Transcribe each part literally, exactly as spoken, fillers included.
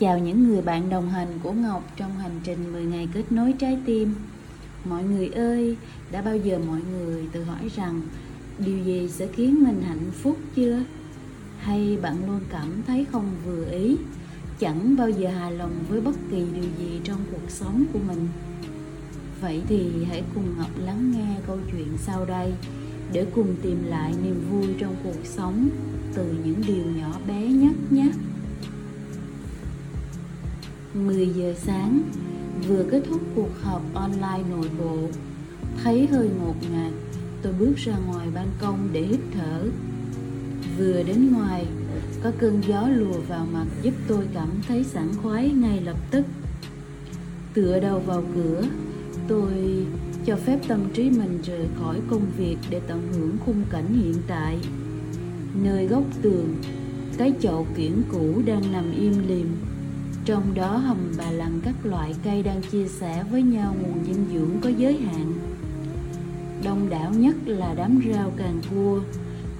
Chào những người bạn đồng hành của Ngọc trong hành trình mười ngày kết nối trái tim. Mọi người ơi, đã bao giờ mọi người tự hỏi rằng điều gì sẽ khiến mình hạnh phúc chưa? Hay bạn luôn cảm thấy không vừa ý, chẳng bao giờ hài lòng với bất kỳ điều gì trong cuộc sống của mình? Vậy thì hãy cùng Ngọc lắng nghe câu chuyện sau đây để cùng tìm lại niềm vui trong cuộc sống từ những điều nhỏ bé nhất nhé. mười giờ sáng, vừa kết thúc cuộc họp online nội bộ. Thấy hơi ngột ngạt, tôi bước ra ngoài ban công để hít thở. Vừa đến ngoài, có cơn gió lùa vào mặt giúp tôi cảm thấy sảng khoái ngay lập tức. Tựa đầu vào cửa, tôi cho phép tâm trí mình rời khỏi công việc để tận hưởng khung cảnh hiện tại. Nơi góc tường, cái chậu kiểng cũ đang nằm im lìm, trong đó hầm bà lằn các loại cây đang chia sẻ với nhau nguồn dinh dưỡng có giới hạn. Đông đảo nhất là đám rau càng cua,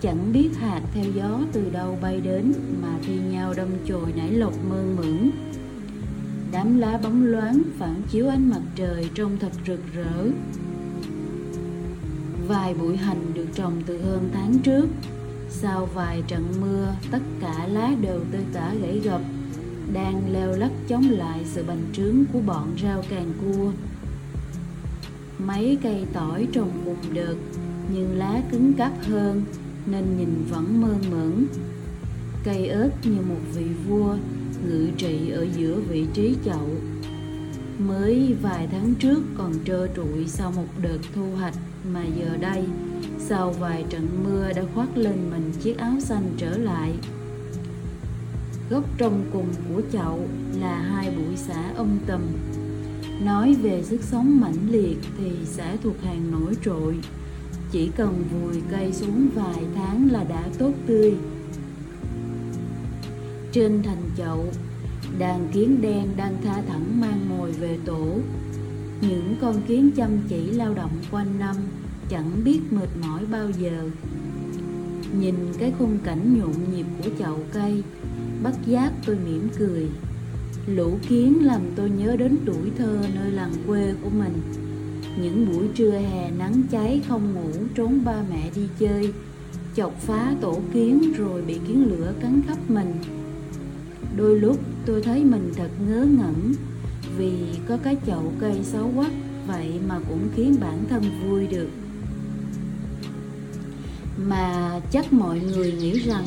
chẳng biết hạt theo gió từ đâu bay đến mà thi nhau đâm chồi nảy lộc mơn mởn. Đám lá bóng loáng phản chiếu ánh mặt trời trông thật rực rỡ. Vài bụi hành được trồng từ hơn tháng trước, sau vài trận mưa tất cả lá đều tơi tả gãy gập, đang leo lắc chống lại sự bành trướng của bọn rau càng cua. Mấy cây tỏi trồng cùng đợt nhưng lá cứng cáp hơn nên nhìn vẫn mơn mởn. Cây ớt như một vị vua ngự trị ở giữa vị trí chậu, mới vài tháng trước còn trơ trụi sau một đợt thu hoạch mà giờ đây sau vài trận mưa đã khoác lên mình chiếc áo xanh trở lại. Góc trong cùng của chậu là hai bụi xả um tùm. Nói về sức sống mãnh liệt thì xả thuộc hàng nổi trội, chỉ cần vùi cây xuống vài tháng là đã tốt tươi. Trên thành chậu, đàn kiến đen đang tha thẳng mang mồi về tổ. Những con kiến chăm chỉ lao động quanh năm, chẳng biết mệt mỏi bao giờ. Nhìn cái khung cảnh nhộn nhịp của chậu cây, bất giác tôi mỉm cười. Lũ kiến làm tôi nhớ đến tuổi thơ nơi làng quê của mình. Những buổi trưa hè nắng cháy không ngủ, trốn ba mẹ đi chơi, chọc phá tổ kiến rồi bị kiến lửa cắn khắp mình. Đôi lúc tôi thấy mình thật ngớ ngẩn vì có cái chậu cây xấu quắc vậy mà cũng khiến bản thân vui được. Mà chắc mọi người nghĩ rằng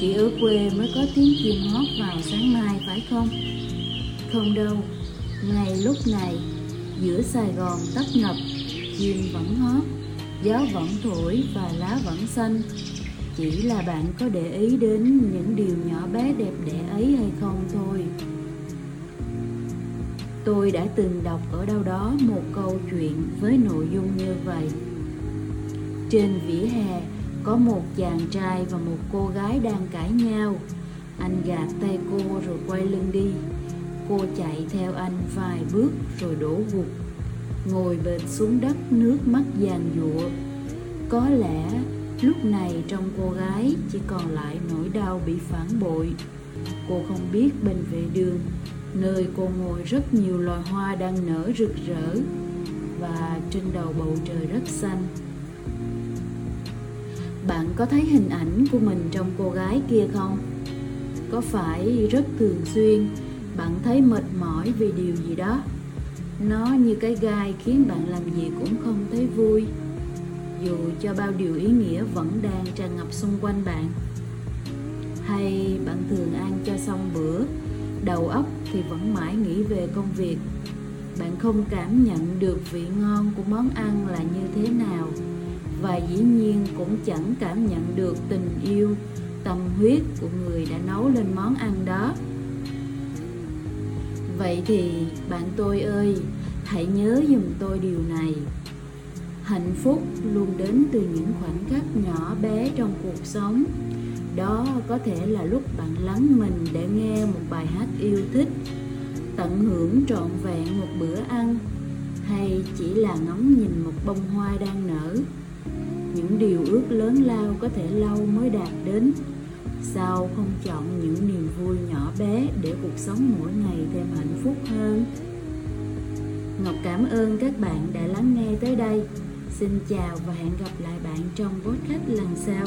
chỉ ở quê mới có tiếng chim hót vào sáng mai phải không? Không đâu, ngay lúc này, giữa Sài Gòn tấp nập, chim vẫn hót, gió vẫn thổi và lá vẫn xanh. Chỉ là bạn có để ý đến những điều nhỏ bé đẹp đẽ ấy hay không thôi. Tôi đã từng đọc ở đâu đó một câu chuyện với nội dung như vậy. Trên vỉa hè có một chàng trai và một cô gái đang cãi nhau. Anh gạt tay cô rồi quay lưng đi. Cô chạy theo anh vài bước rồi đổ gục, ngồi bệt xuống đất, nước mắt giàn giụa. Có lẽ lúc này trong cô gái chỉ còn lại nỗi đau bị phản bội. Cô không biết bên vệ đường, nơi cô ngồi rất nhiều loài hoa đang nở rực rỡ, và trên đầu bầu trời rất xanh. Bạn có thấy hình ảnh của mình trong cô gái kia không? Có phải rất thường xuyên bạn thấy mệt mỏi vì điều gì đó? Nó như cái gai khiến bạn làm gì cũng không thấy vui, dù cho bao điều ý nghĩa vẫn đang tràn ngập xung quanh bạn. Hay bạn thường ăn cho xong bữa, đầu óc thì vẫn mãi nghĩ về công việc. Bạn không cảm nhận được vị ngon của món ăn là như thế nào, và dĩ nhiên cũng chẳng cảm nhận được tình yêu, tâm huyết của người đã nấu lên món ăn đó. Vậy thì bạn tôi ơi, hãy nhớ giùm tôi điều này. Hạnh phúc luôn đến từ những khoảnh khắc nhỏ bé trong cuộc sống. Đó có thể là lúc bạn lắng mình để nghe một bài hát yêu thích, tận hưởng trọn vẹn một bữa ăn, hay chỉ là ngắm nhìn một bông hoa đang nở. Những điều ước lớn lao có thể lâu mới đạt đến. Sao không chọn những niềm vui nhỏ bé để cuộc sống mỗi ngày thêm hạnh phúc hơn. Ngọc cảm ơn các bạn đã lắng nghe tới đây. Xin chào và hẹn gặp lại bạn trong podcast lần sau.